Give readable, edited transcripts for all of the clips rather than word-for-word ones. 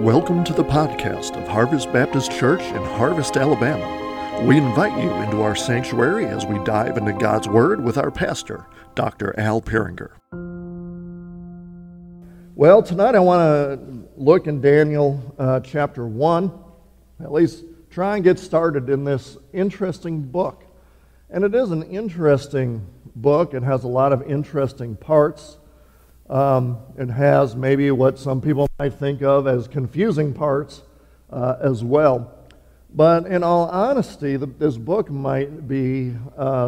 Welcome to the podcast of Harvest Baptist Church in Harvest, Alabama. We invite you into our sanctuary as we dive into God's Word with our pastor, Dr. Al Peringer. Well, tonight I want to look in Daniel chapter 1, at least try and get started in this interesting book. And it is an interesting book. It has a lot of interesting parts. It has maybe what some people might think of as confusing parts as well. But in all honesty, this book might be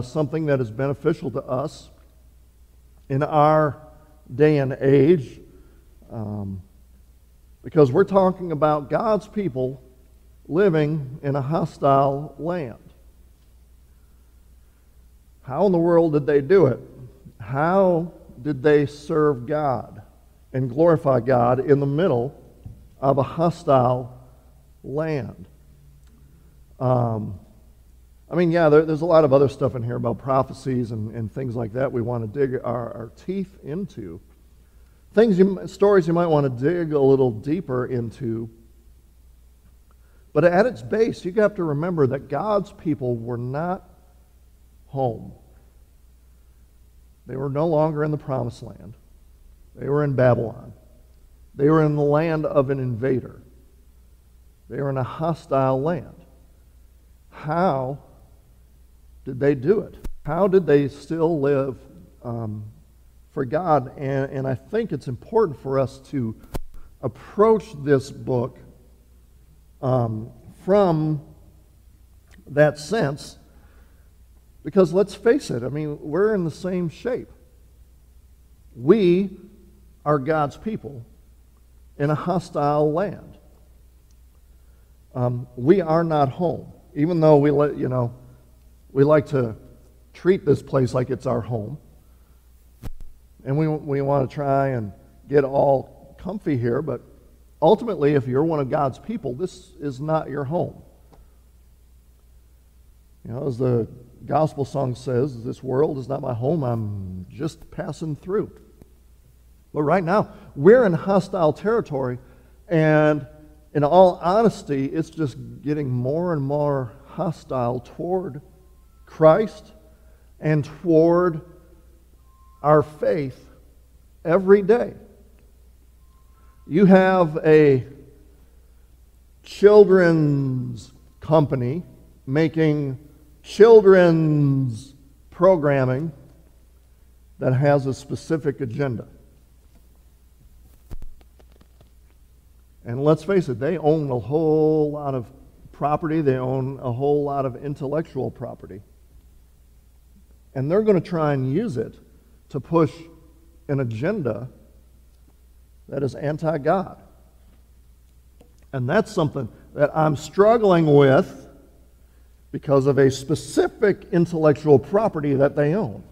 something that is beneficial to us in our day and age, because we're talking about God's people living in a hostile land. How in the world did they do it? How did they serve God and glorify God in the middle of a hostile land? There's a lot of other stuff in here about prophecies and things like that we want to dig our teeth into. Stories you might want to dig a little deeper into. But at its base, you have to remember that God's people were not home. They were no longer in the promised land. They were in Babylon. They were in the land of an invader. They were in a hostile land. How did they do it? How did they still live for God? And I think it's important for us to approach this book from that sense. Because let's face it, we're in the same shape. We are God's people in a hostile land. We are not home, even though we like to treat this place like it's our home, and we want to try and get all comfy here. But ultimately, if you're one of God's people, this is not your home. As the gospel song says, this world is not my home, I'm just passing through. But right now, we're in hostile territory, and in all honesty, it's just getting more and more hostile toward Christ and toward our faith every day. You have a children's company making children's programming that has a specific agenda. And let's face it, they own a whole lot of property, they own a whole lot of intellectual property. And they're going to try and use it to push an agenda that is anti-God. And that's something that I'm struggling with because of a specific intellectual property that they own.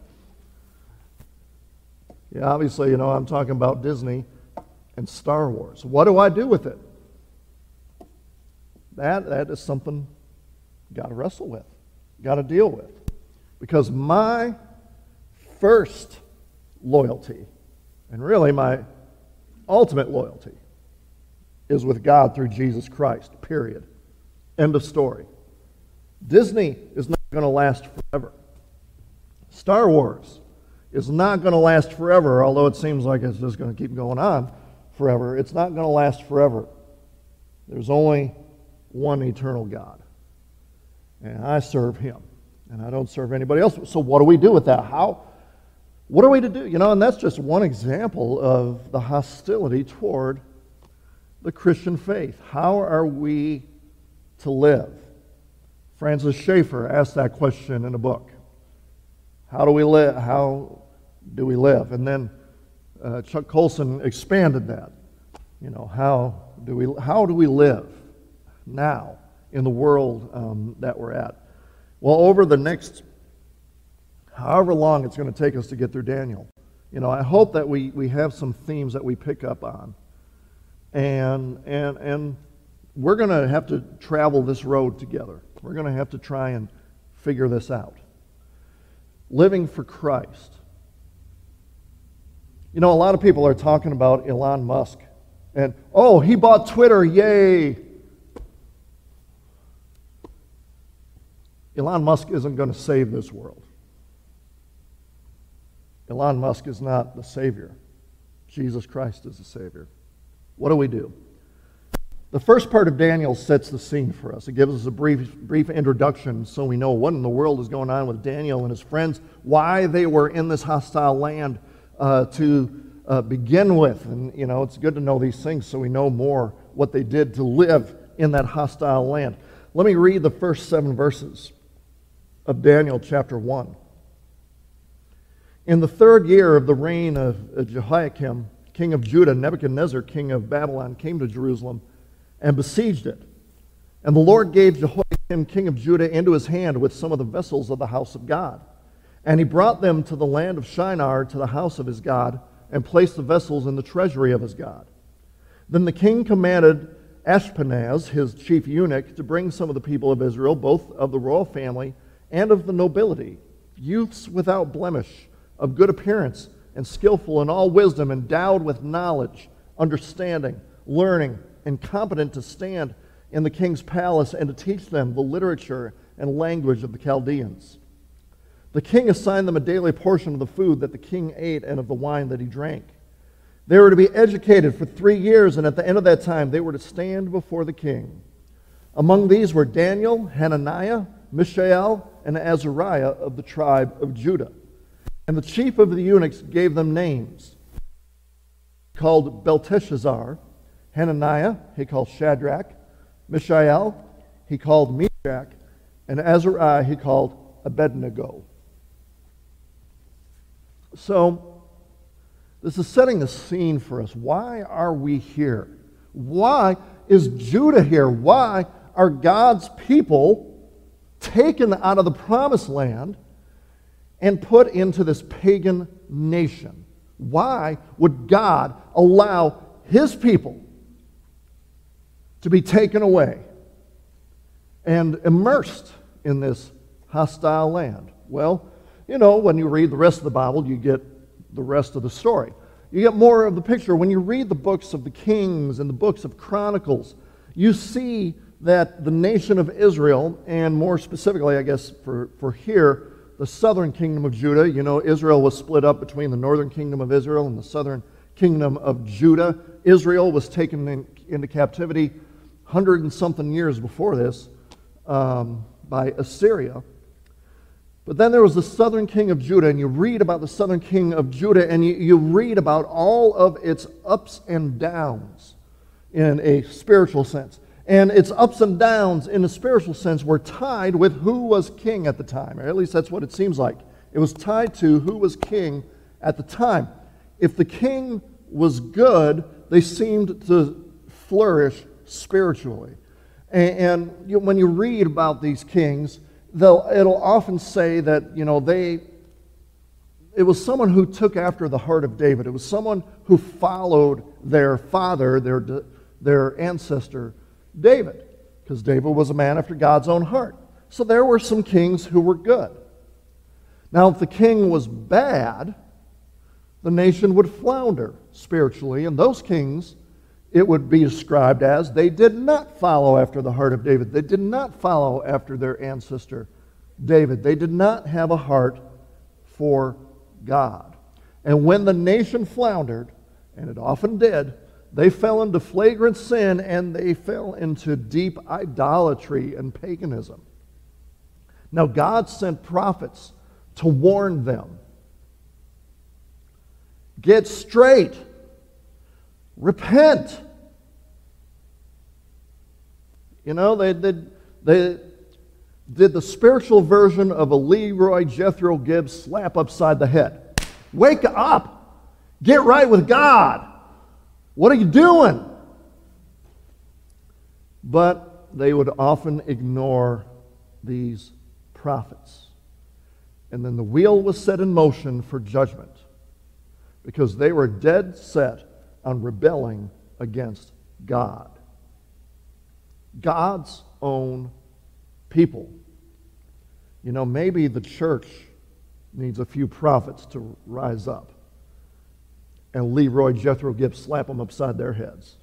Yeah, obviously, I'm talking about Disney and Star Wars. What do I do with it? That is something you got to wrestle with, got to deal with. Because my first loyalty, and really my ultimate loyalty, is with God through Jesus Christ, period. End of story. Disney is not going to last forever. Star Wars is not going to last forever, although it seems like it's just going to keep going on forever. It's not going to last forever. There's only one eternal God, and I serve Him, and I don't serve anybody else. So what do we do with that? What are we to do? And that's just one example of the hostility toward the Christian faith. How are we to live? Francis Schaeffer asked that question in a book. How do we live? And then Chuck Colson expanded that. How do we live now in the world that we're at? Well, over the next however long it's going to take us to get through Daniel, I hope that we have some themes that we pick up on, and we're going to have to travel this road together. We're going to have to try and figure this out. Living for Christ. A lot of people are talking about Elon Musk And, oh, he bought Twitter, yay. Elon Musk isn't going to save this world. Elon Musk is not the Savior. Jesus Christ is the Savior. What do we do? The first part of Daniel sets the scene for us. It gives us a brief introduction so we know what in the world is going on with Daniel and his friends, why they were in this hostile land to begin with. And, you know, it's good to know these things so we know more what they did to live in that hostile land. Let me read the first 7 verses of Daniel chapter 1. In the 3rd year of the reign of Jehoiakim, king of Judah, Nebuchadnezzar, king of Babylon, came to Jerusalem and besieged it. And the Lord gave Jehoiakim, king of Judah, into his hand with some of the vessels of the house of God. And he brought them to the land of Shinar, to the house of his God, and placed the vessels in the treasury of his God. Then the king commanded Ashpenaz, his chief eunuch, to bring some of the people of Israel, both of the royal family and of the nobility, youths without blemish, of good appearance, and skillful in all wisdom, endowed with knowledge, understanding, learning, and competent to stand in the king's palace and to teach them the literature and language of the Chaldeans. The king assigned them a daily portion of the food that the king ate and of the wine that he drank. They were to be educated for 3 years, and at the end of that time they were to stand before the king. Among these were Daniel, Hananiah, Mishael, and Azariah of the tribe of Judah. And the chief of the eunuchs gave them names, called Belteshazzar. Hananiah, he called Shadrach. Mishael, he called Meshach. And Azariah, he called Abednego. So, this is setting the scene for us. Why are we here? Why is Judah here? Why are God's people taken out of the promised land and put into this pagan nation? Why would God allow his people to be taken away and immersed in this hostile land? Well, you know, when you read the rest of the Bible, you get the rest of the story. You get more of the picture. When you read the books of the Kings and the books of Chronicles, you see that the nation of Israel, and more specifically, I guess, for here, the southern kingdom of Judah, you know, Israel was split up between the northern kingdom of Israel and the southern kingdom of Judah. Israel was taken into captivity 100 and something years before this by Assyria. But then there was the southern king of Judah, and you read about the southern king of Judah, and you read about all of its ups and downs in a spiritual sense. And its ups and downs in a spiritual sense were tied with who was king at the time, or at least that's what it seems like. It was tied to who was king at the time. If the king was good, they seemed to flourish spiritually. And when you read about these kings, it'll often say that, you know, it was someone who took after the heart of David. It was someone who followed their father, their ancestor, David, because David was a man after God's own heart. So there were some kings who were good. Now, if the king was bad, the nation would flounder spiritually, and those kings, it would be described as, they did not follow after the heart of David. They did not follow after their ancestor David. They did not have a heart for God. And when the nation floundered, and it often did, they fell into flagrant sin, and they fell into deep idolatry and paganism. Now, God sent prophets to warn them. Get straight. Repent. You know, they did the spiritual version of a Leroy Jethro Gibbs slap upside the head. Wake up. Get right with God. What are you doing? But they would often ignore these prophets. And then the wheel was set in motion for judgment, because they were dead set on rebelling against God, God's own people. You know, maybe the church needs a few prophets to rise up and Leroy Jethro Gibbs slap them upside their heads.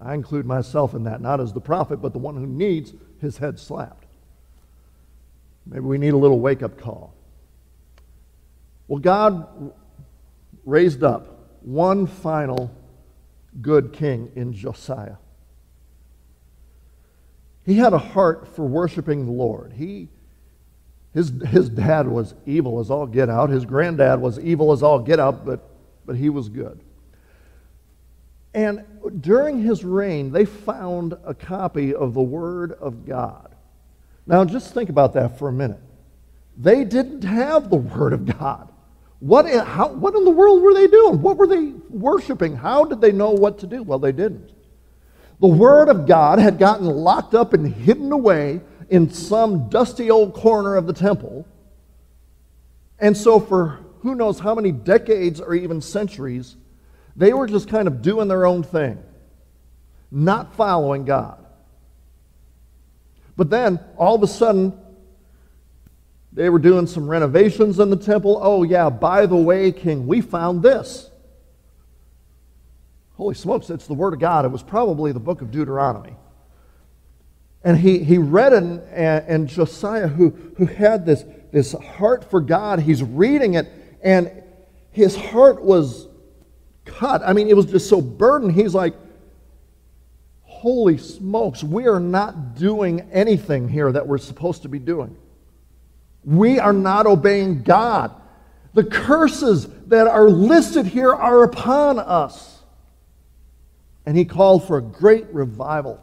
I include myself in that, not as the prophet, but the one who needs his head slapped. Maybe we need a little wake-up call. Well, God raised up one final good king in Josiah. He had a heart for worshiping the Lord. His dad was evil as all get out. His granddad was evil as all get out, but he was good. And during his reign, they found a copy of the Word of God. Now, just think about that for a minute. They didn't have the Word of God. What in the world were they doing? What were they worshiping? How did they know what to do? Well, they didn't. The Word of God had gotten locked up and hidden away in some dusty old corner of the temple. And so for who knows how many decades or even centuries, they were just kind of doing their own thing, not following God. But then, all of a sudden, they were doing some renovations in the temple. Oh yeah, by the way, King, we found this. Holy smokes, it's the Word of God. It was probably the book of Deuteronomy. And he read it, and Josiah, who had this heart for God, he's reading it, and his heart was cut. I mean, it was just so burdened. He's like, holy smokes, we are not doing anything here that we're supposed to be doing. We are not obeying God. The curses that are listed here are upon us. And he called for a great revival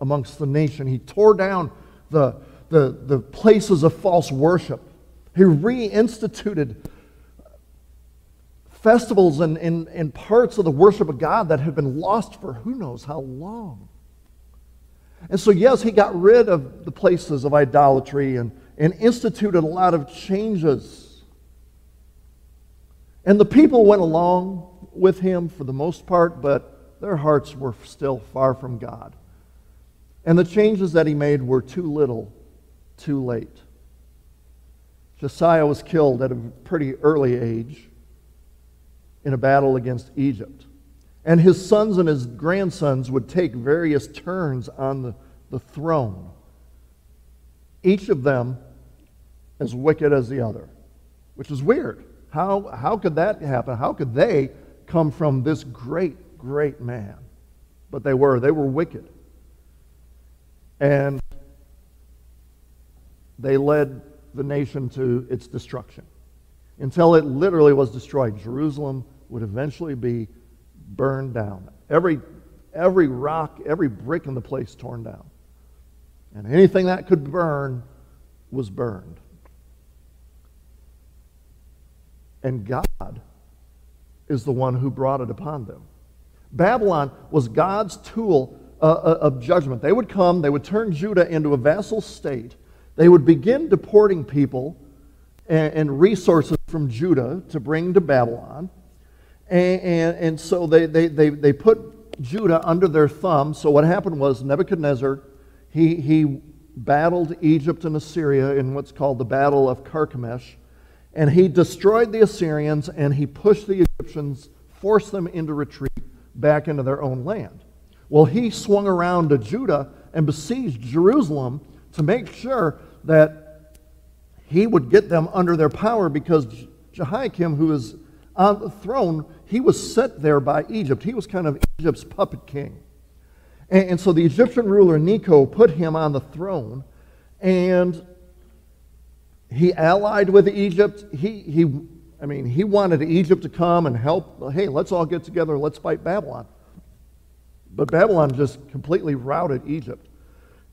amongst the nation. He tore down the places of false worship. He reinstituted festivals and parts of the worship of God that had been lost for who knows how long. And so, yes, he got rid of the places of idolatry and instituted a lot of changes. And the people went along with him for the most part, but their hearts were still far from God. And the changes that he made were too little, too late. Josiah was killed at a pretty early age in a battle against Egypt. And his sons and his grandsons would take various turns on the throne, each of them as wicked as the other, which is weird. How could that happen? How could they come from this great, great man? But they were wicked. And they led the nation to its destruction, until it literally was destroyed. Jerusalem would eventually be burned down. Every rock, every brick in the place torn down. And anything that could burn was burned. And God is the one who brought it upon them. Babylon was God's tool of judgment. They would come, they would turn Judah into a vassal state. They would begin deporting people and resources from Judah to bring to Babylon. And so they put Judah under their thumb. So what happened was Nebuchadnezzar, he battled Egypt and Assyria in what's called the Battle of Carchemish. And he destroyed the Assyrians, and he pushed the Egyptians, forced them into retreat back into their own land. Well, he swung around to Judah and besieged Jerusalem to make sure that he would get them under their power, because Jehoiakim, who was on the throne, he was set there by Egypt. He was kind of Egypt's puppet king. And so the Egyptian ruler, Necho, put him on the throne, and he allied with Egypt. He wanted Egypt to come and help. Hey, let's all get together, let's fight Babylon. But Babylon just completely routed Egypt.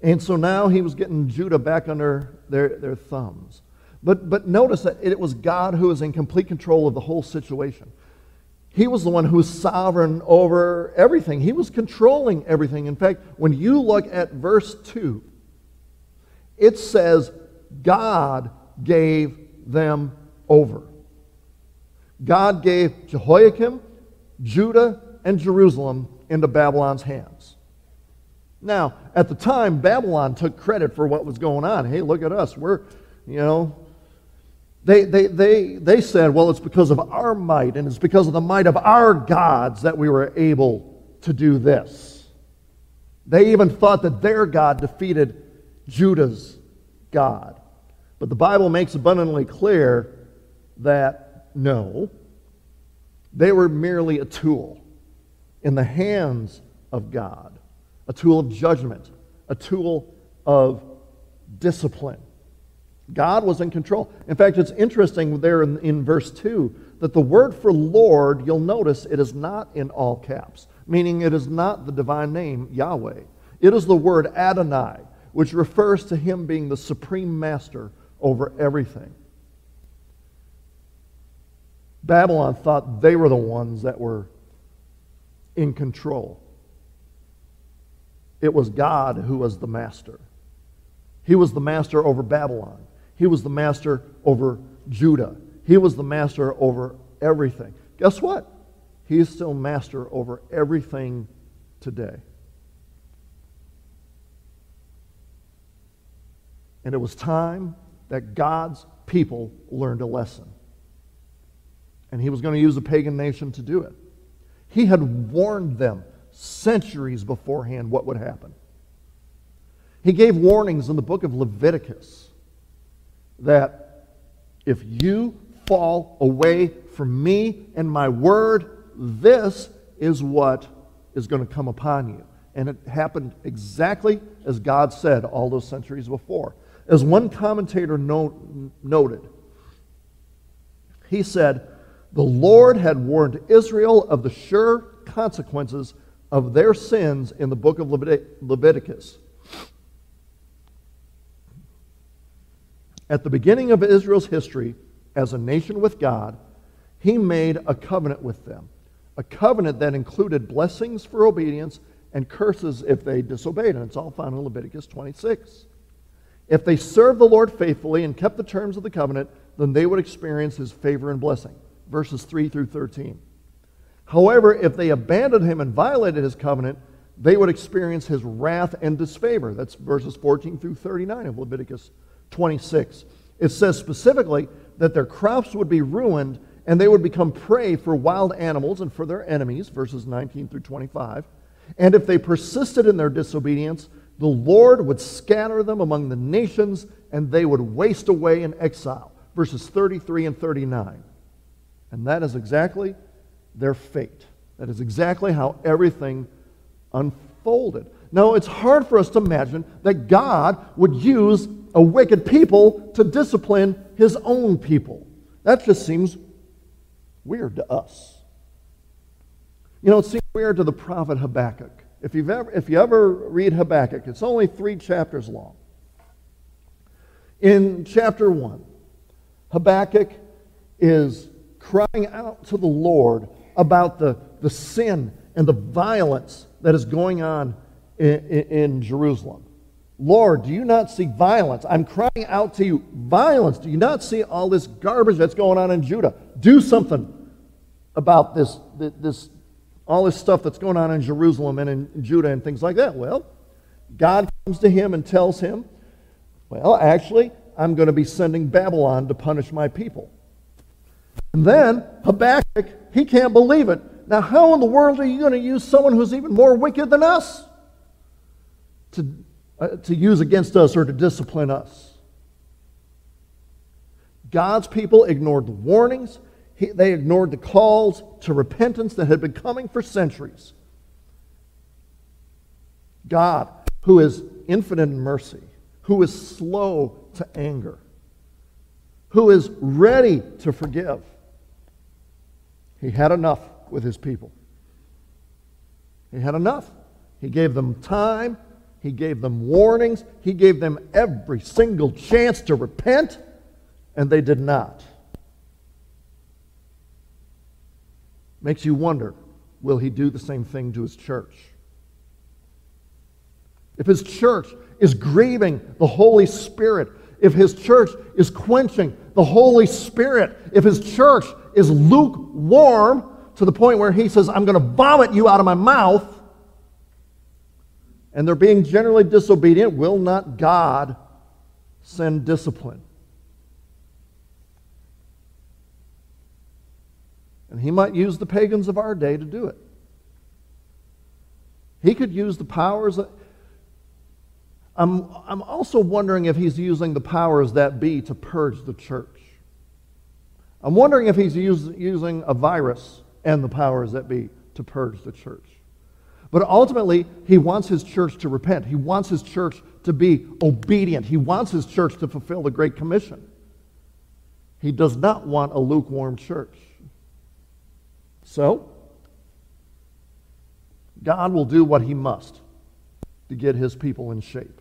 And so now he was getting Judah back under their thumbs. But notice that it was God who was in complete control of the whole situation. He was the one who was sovereign over everything. He was controlling everything. In fact, when you look at verse 2, it says, God gave them over. God gave Jehoiakim, Judah, and Jerusalem into Babylon's hands. Now, at the time, Babylon took credit for what was going on. Hey, look at us. We're, you know, they said, well, it's because of our might, and it's because of the might of our gods that we were able to do this. They even thought that their God defeated Judah's God. But the Bible makes abundantly clear that no, they were merely a tool in the hands of God, a tool of judgment, a tool of discipline. God was in control. In fact, it's interesting there in verse 2 that the word for Lord, you'll notice it is not in all caps, meaning it is not the divine name Yahweh. It is the word Adonai, which refers to him being the supreme master over everything. Babylon thought they were the ones that were in control. It was God who was the master. He was the master over Babylon. He was the master over Judah. He was the master over everything. Guess what? He is still master over everything today. And it was time that God's people learned a lesson. And he was going to use a pagan nation to do it. He had warned them centuries beforehand what would happen. He gave warnings in the book of Leviticus that if you fall away from me and my word, this is what is going to come upon you. And it happened exactly as God said all those centuries before. As one commentator noted, he said, "The Lord had warned Israel of the sure consequences of their sins in the book of Leviticus. At the beginning of Israel's history as a nation with God, he made a covenant with them, a covenant that included blessings for obedience and curses if they disobeyed." And it's all found in Leviticus 26. If they served the Lord faithfully and kept the terms of the covenant, then they would experience his favor and blessing. Verses 3 through 13. However, if they abandoned him and violated his covenant, they would experience his wrath and disfavor. That's verses 14 through 39 of Leviticus 26. It says specifically that their crops would be ruined and they would become prey for wild animals and for their enemies, verses 19 through 25. And if they persisted in their disobedience, the Lord would scatter them among the nations and they would waste away in exile, verses 33 and 39. And that is exactly their fate. That is exactly how everything unfolded. Now, it's hard for us to imagine that God would use a wicked people to discipline his own people. That just seems weird to us. You know, it seems weird to the prophet Habakkuk. If you ever read Habakkuk, it's only 3 chapters long. In chapter 1, Habakkuk is crying out to the Lord about the sin and the violence that is going on in Jerusalem. Lord, do you not see violence? I'm crying out to you, violence. Do you not see all this garbage that's going on in Judah? Do something about this all this stuff that's going on in Jerusalem and in Judah and things like that. Well, God comes to him and tells him, well, actually, I'm going to be sending Babylon to punish my people. And then Habakkuk, he can't believe it. Now, how in the world are you going to use someone who's even more wicked than us to use against us or to discipline us? God's people ignored the warnings. They ignored the calls to repentance that had been coming for centuries. God, who is infinite in mercy, who is slow to anger, who is ready to forgive, he had enough with his people. He had enough. He gave them time. He gave them warnings. He gave them every single chance to repent, and they did not. Makes you wonder, will he do the same thing to his church? If his church is grieving the Holy Spirit, if his church is quenching the Holy Spirit, if his church is lukewarm to the point where he says, I'm going to vomit you out of my mouth, and they're being generally disobedient, will not God send discipline? And he might use the pagans of our day to do it. He could use the powers. I'm also wondering if he's using the powers that be to purge the church. I'm wondering if he's using a virus and the powers that be to purge the church. But ultimately, he wants his church to repent. He wants his church to be obedient. He wants his church to fulfill the Great Commission. He does not want a lukewarm church. So, God will do what he must to get his people in shape.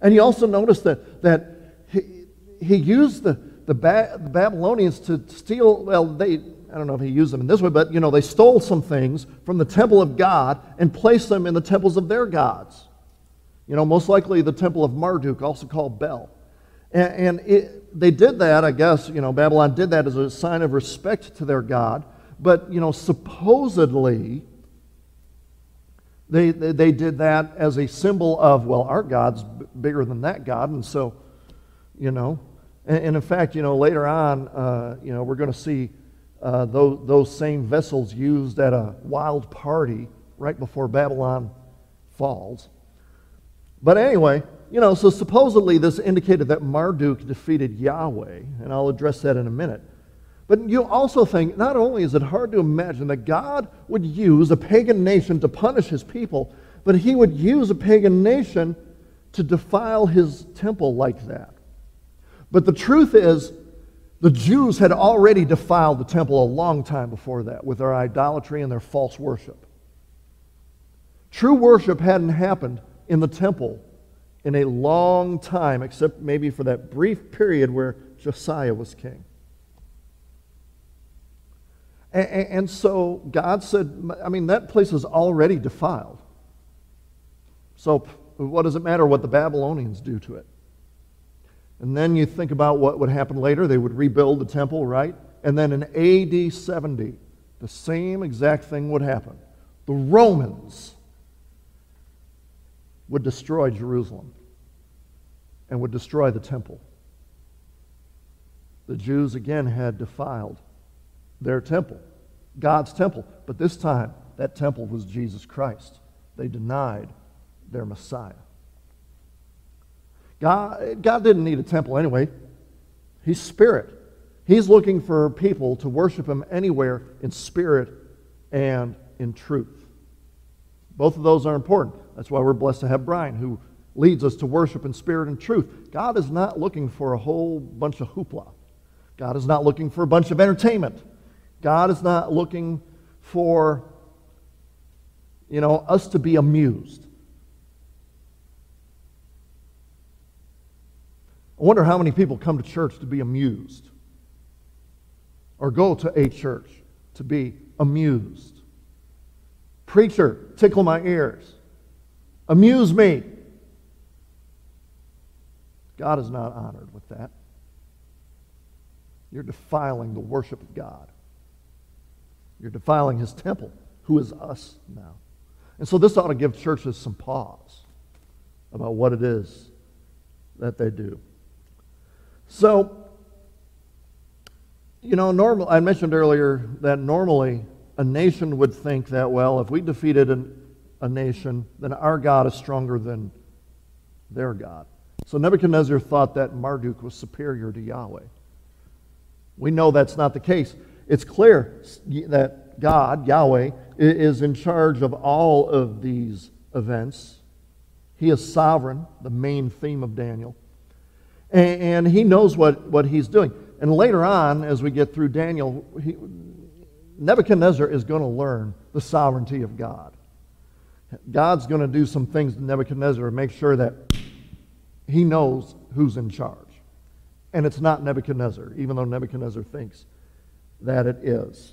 And you also notice that he used the Babylonians to steal, well, I don't know if he used them in this way, but, you know, they stole some things from the temple of God and placed them in the temples of their gods. You know, most likely the temple of Marduk, also called Bel. And they did that, I guess, you know, Babylon did that as a sign of respect to their god. But, you know, supposedly they did that as a symbol of, well, our god's bigger than that god, and so, you know. And in fact, you know, later on, you know, we're going to see those same vessels used at a wild party right before Babylon falls. But anyway, you know, so supposedly this indicated that Marduk defeated Yahweh, and I'll address that in a minute. But you also think, not only is it hard to imagine that God would use a pagan nation to punish his people, but he would use a pagan nation to defile his temple like that. But the truth is, the Jews had already defiled the temple a long time before that with their idolatry and their false worship. True worship hadn't happened in the temple in a long time, except maybe for that brief period where Josiah was king. And so God said, I mean, that place is already defiled. So what does it matter what the Babylonians do to it? And then you think about what would happen later. They would rebuild the temple, right? And then in AD 70, the same exact thing would happen. The Romans would destroy Jerusalem and would destroy the temple. The Jews again had defiled their temple, God's temple. But this time, that temple was Jesus Christ. They denied their Messiah. God didn't need a temple anyway. He's spirit. He's looking for people to worship him anywhere in spirit and in truth. Both of those are important. That's why we're blessed to have Brian, who leads us to worship in spirit and truth. God is not looking for a whole bunch of hoopla. God is not looking for a bunch of entertainment. God is not looking for, you know, us to be amused. I wonder how many people come to church to be amused, or go to a church to be amused. Preacher, tickle my ears. Amuse me. God is not honored with that. You're defiling the worship of God. You're defiling his temple, who is us now. And so this ought to give churches some pause about what it is that they do. So, you know, I mentioned earlier that normally a nation would think that, well, if we defeated a nation, then our God is stronger than their God. So Nebuchadnezzar thought that Marduk was superior to Yahweh. We know that's not the case. It's clear that God, Yahweh, is in charge of all of these events. He is sovereign, the main theme of Daniel. And he knows what he's doing. And later on, as we get through Daniel, Nebuchadnezzar is going to learn the sovereignty of God. God's going to do some things to Nebuchadnezzar and make sure that he knows who's in charge. And it's not Nebuchadnezzar, even though Nebuchadnezzar thinks that it is.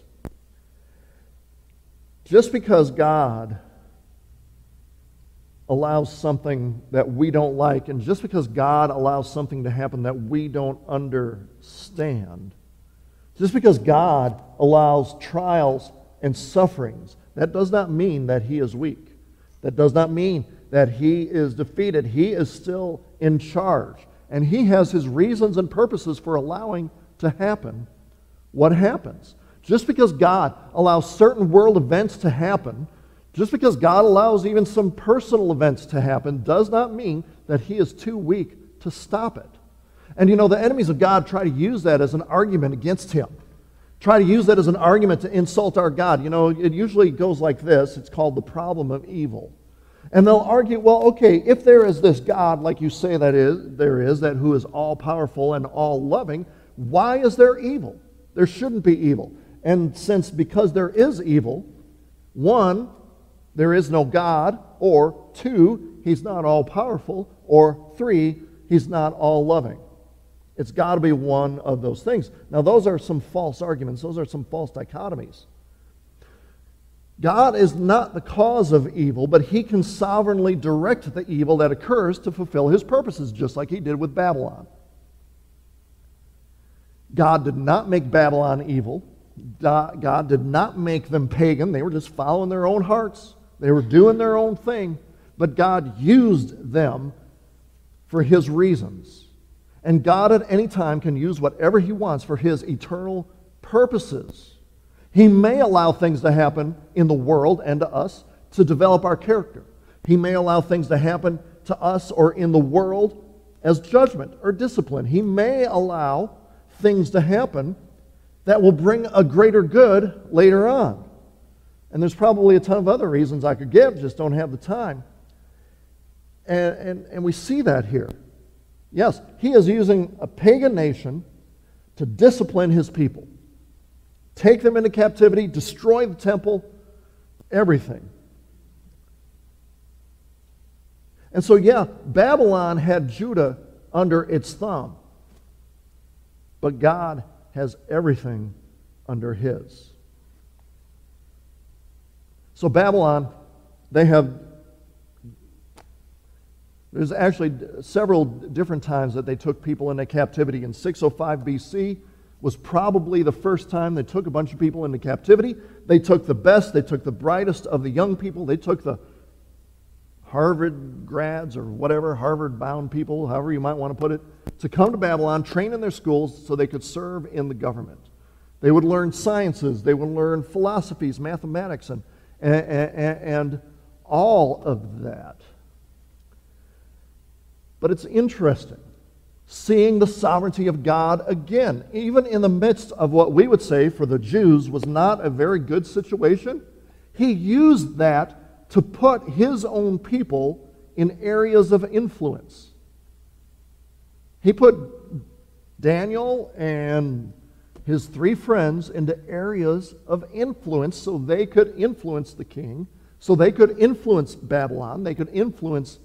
Just because God allows something that we don't like, and just because God allows something to happen that we don't understand, just because God allows trials and sufferings, that does not mean that he is weak. That does not mean that he is defeated. He is still in charge. And he has his reasons and purposes for allowing to happen what happens. Just because God allows certain world events to happen Just because God allows even some personal events to happen does not mean that he is too weak to stop it. And you know, the enemies of God try to use that as an argument against him. Try to use that as an argument to insult our God. You know, it usually goes like this. It's called the problem of evil. And they'll argue, well, okay, if there is this God, like you say that is, there is, that who is all-powerful and all-loving, why is there evil? There shouldn't be evil. And since because there is evil, one, there is no God, or two, he's not all-powerful, or three, he's not all-loving. It's got to be one of those things. Now, those are some false arguments. Those are some false dichotomies. God is not the cause of evil, but he can sovereignly direct the evil that occurs to fulfill his purposes, just like he did with Babylon. God did not make Babylon evil. God did not make them pagan. They were just following their own hearts. They were doing their own thing. But God used them for his reasons. And God at any time can use whatever he wants for his eternal purposes. He may allow things to happen in the world and to us to develop our character. He may allow things to happen to us or in the world as judgment or discipline. He may allow things to happen that will bring a greater good later on. And there's probably a ton of other reasons I could give, just don't have the time. And we see that here. Yes, he is using a pagan nation to discipline his people. Take them into captivity, destroy the temple, everything. And so, yeah, Babylon had Judah under its thumb. But God has everything under his. So Babylon, there's actually several different times that they took people into captivity. In 605 BC was probably the first time they took a bunch of people into captivity. They took the best, they took the brightest of the young people, they took the Harvard grads or whatever, Harvard-bound people, however you might want to put it, to come to Babylon, train in their schools so they could serve in the government. They would learn sciences, they would learn philosophies, mathematics, and all of that. But it's interesting, seeing the sovereignty of God again, even in the midst of what we would say for the Jews was not a very good situation. He used that to put his own people in areas of influence. He put Daniel and his three friends into areas of influence so they could influence the king, so they could influence Babylon, they could influence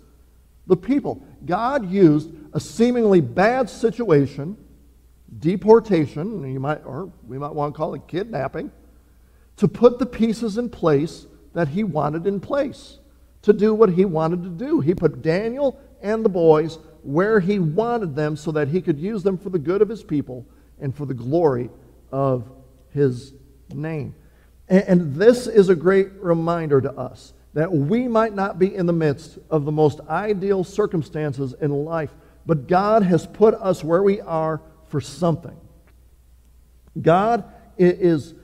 the people. God used a seemingly bad situation, deportation, we might want to call it kidnapping, to put the pieces in place that he wanted in place, to do what he wanted to do. He put Daniel and the boys where he wanted them so that he could use them for the good of his people and for the glory of his name. And this is a great reminder to us, that we might not be in the midst of the most ideal circumstances in life, but God has put us where we are for something. God is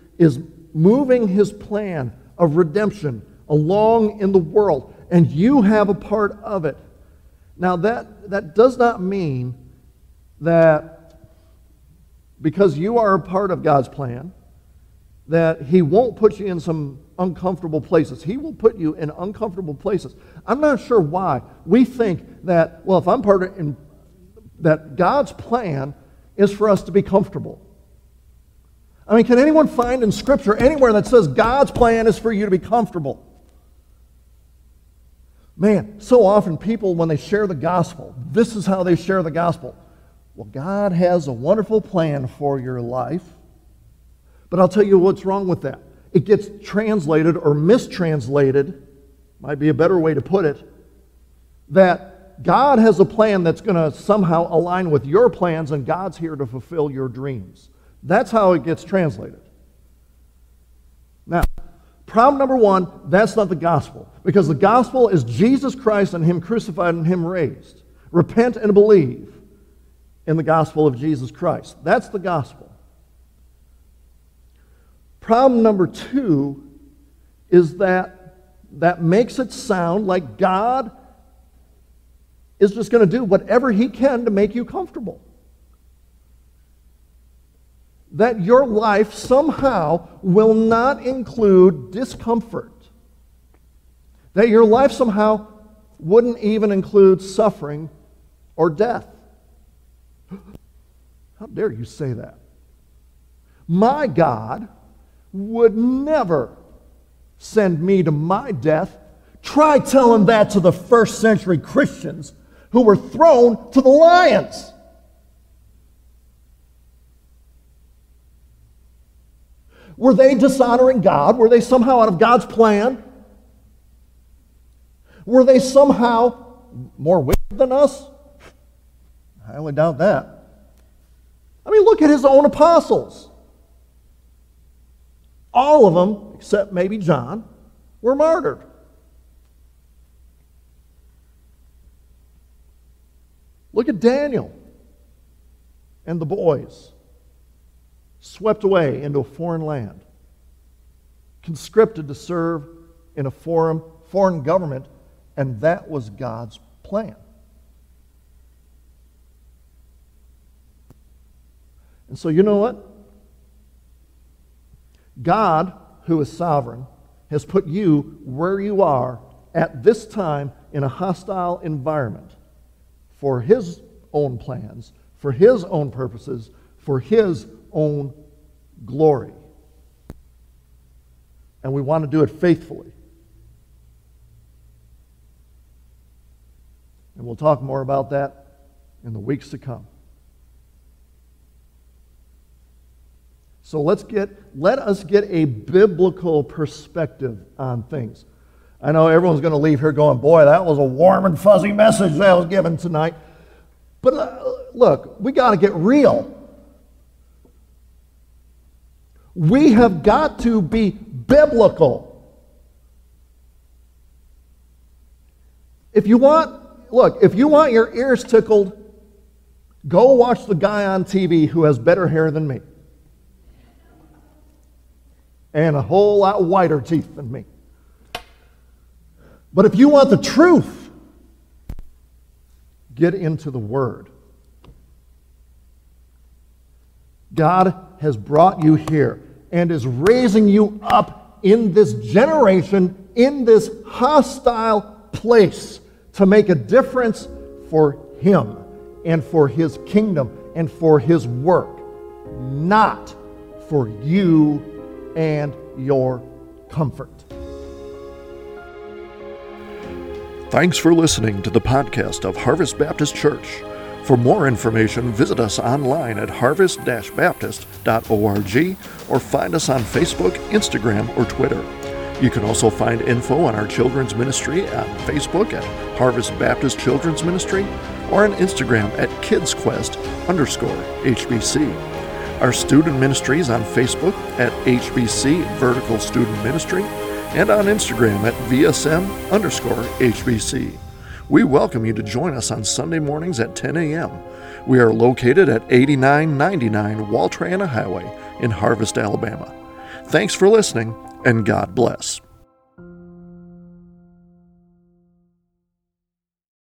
moving his plan of redemption along in the world, and you have a part of it. Now that does not mean that because you are a part of God's plan, that he won't put you in some uncomfortable places. He will put you in uncomfortable places. I'm not sure why we think that, well, if I'm part of that God's plan is for us to be comfortable. I mean, can anyone find in Scripture anywhere that says God's plan is for you to be comfortable? Man, so often people, when they share the gospel, this is how they share the gospel. Well, God has a wonderful plan for your life, but I'll tell you what's wrong with that. It gets translated or mistranslated, might be a better way to put it, that God has a plan that's going to somehow align with your plans and God's here to fulfill your dreams. That's how it gets translated. Now, problem number one, that's not the gospel, because the gospel is Jesus Christ and him crucified and him raised. Repent and believe in the gospel of Jesus Christ. That's the gospel. Problem number two is that that makes it sound like God is just going to do whatever he can to make you comfortable. That your life somehow will not include discomfort. That your life somehow wouldn't even include suffering or death. How dare you say that? My God would never send me to my death. Try telling that to the first century Christians who were thrown to the lions. Were they dishonoring God? Were they somehow out of God's plan? Were they somehow more wicked than us? I highly doubt that. I mean, look at his own apostles. All of them, except maybe John, were martyred. Look at Daniel and the boys, swept away into a foreign land, conscripted to serve in a foreign government, and that was God's plan. And so you know what? God, who is sovereign, has put you where you are at this time in a hostile environment for his own plans, for his own purposes, for his own glory. And we want to do it faithfully. And we'll talk more about that in the weeks to come. So let us get a biblical perspective on things. I know everyone's going to leave here going, boy, that was a warm and fuzzy message that was given tonight. But look, we got to get real. We have got to be biblical. If you want, look, if you want your ears tickled, go watch the guy on TV who has better hair than me. And a whole lot whiter teeth than me. But if you want the truth, get into the Word. God has brought you here and is raising you up in this generation, in this hostile place, to make a difference for Him and for His kingdom and for His work, not for you and your comfort. Thanks for listening to the podcast of Harvest Baptist Church. For more information, visit us online at harvest-baptist.org or find us on Facebook, Instagram, or Twitter. You can also find info on our children's ministry on Facebook at Harvest Baptist Children's Ministry or on Instagram at KidsQuest_HBC. Our student ministry is on Facebook at HBC Vertical Student Ministry and on Instagram at VSM_HBC. We welcome you to join us on Sunday mornings at 10 a.m. We are located at 8999 Waltrana Highway in Harvest, Alabama. Thanks for listening, and God bless.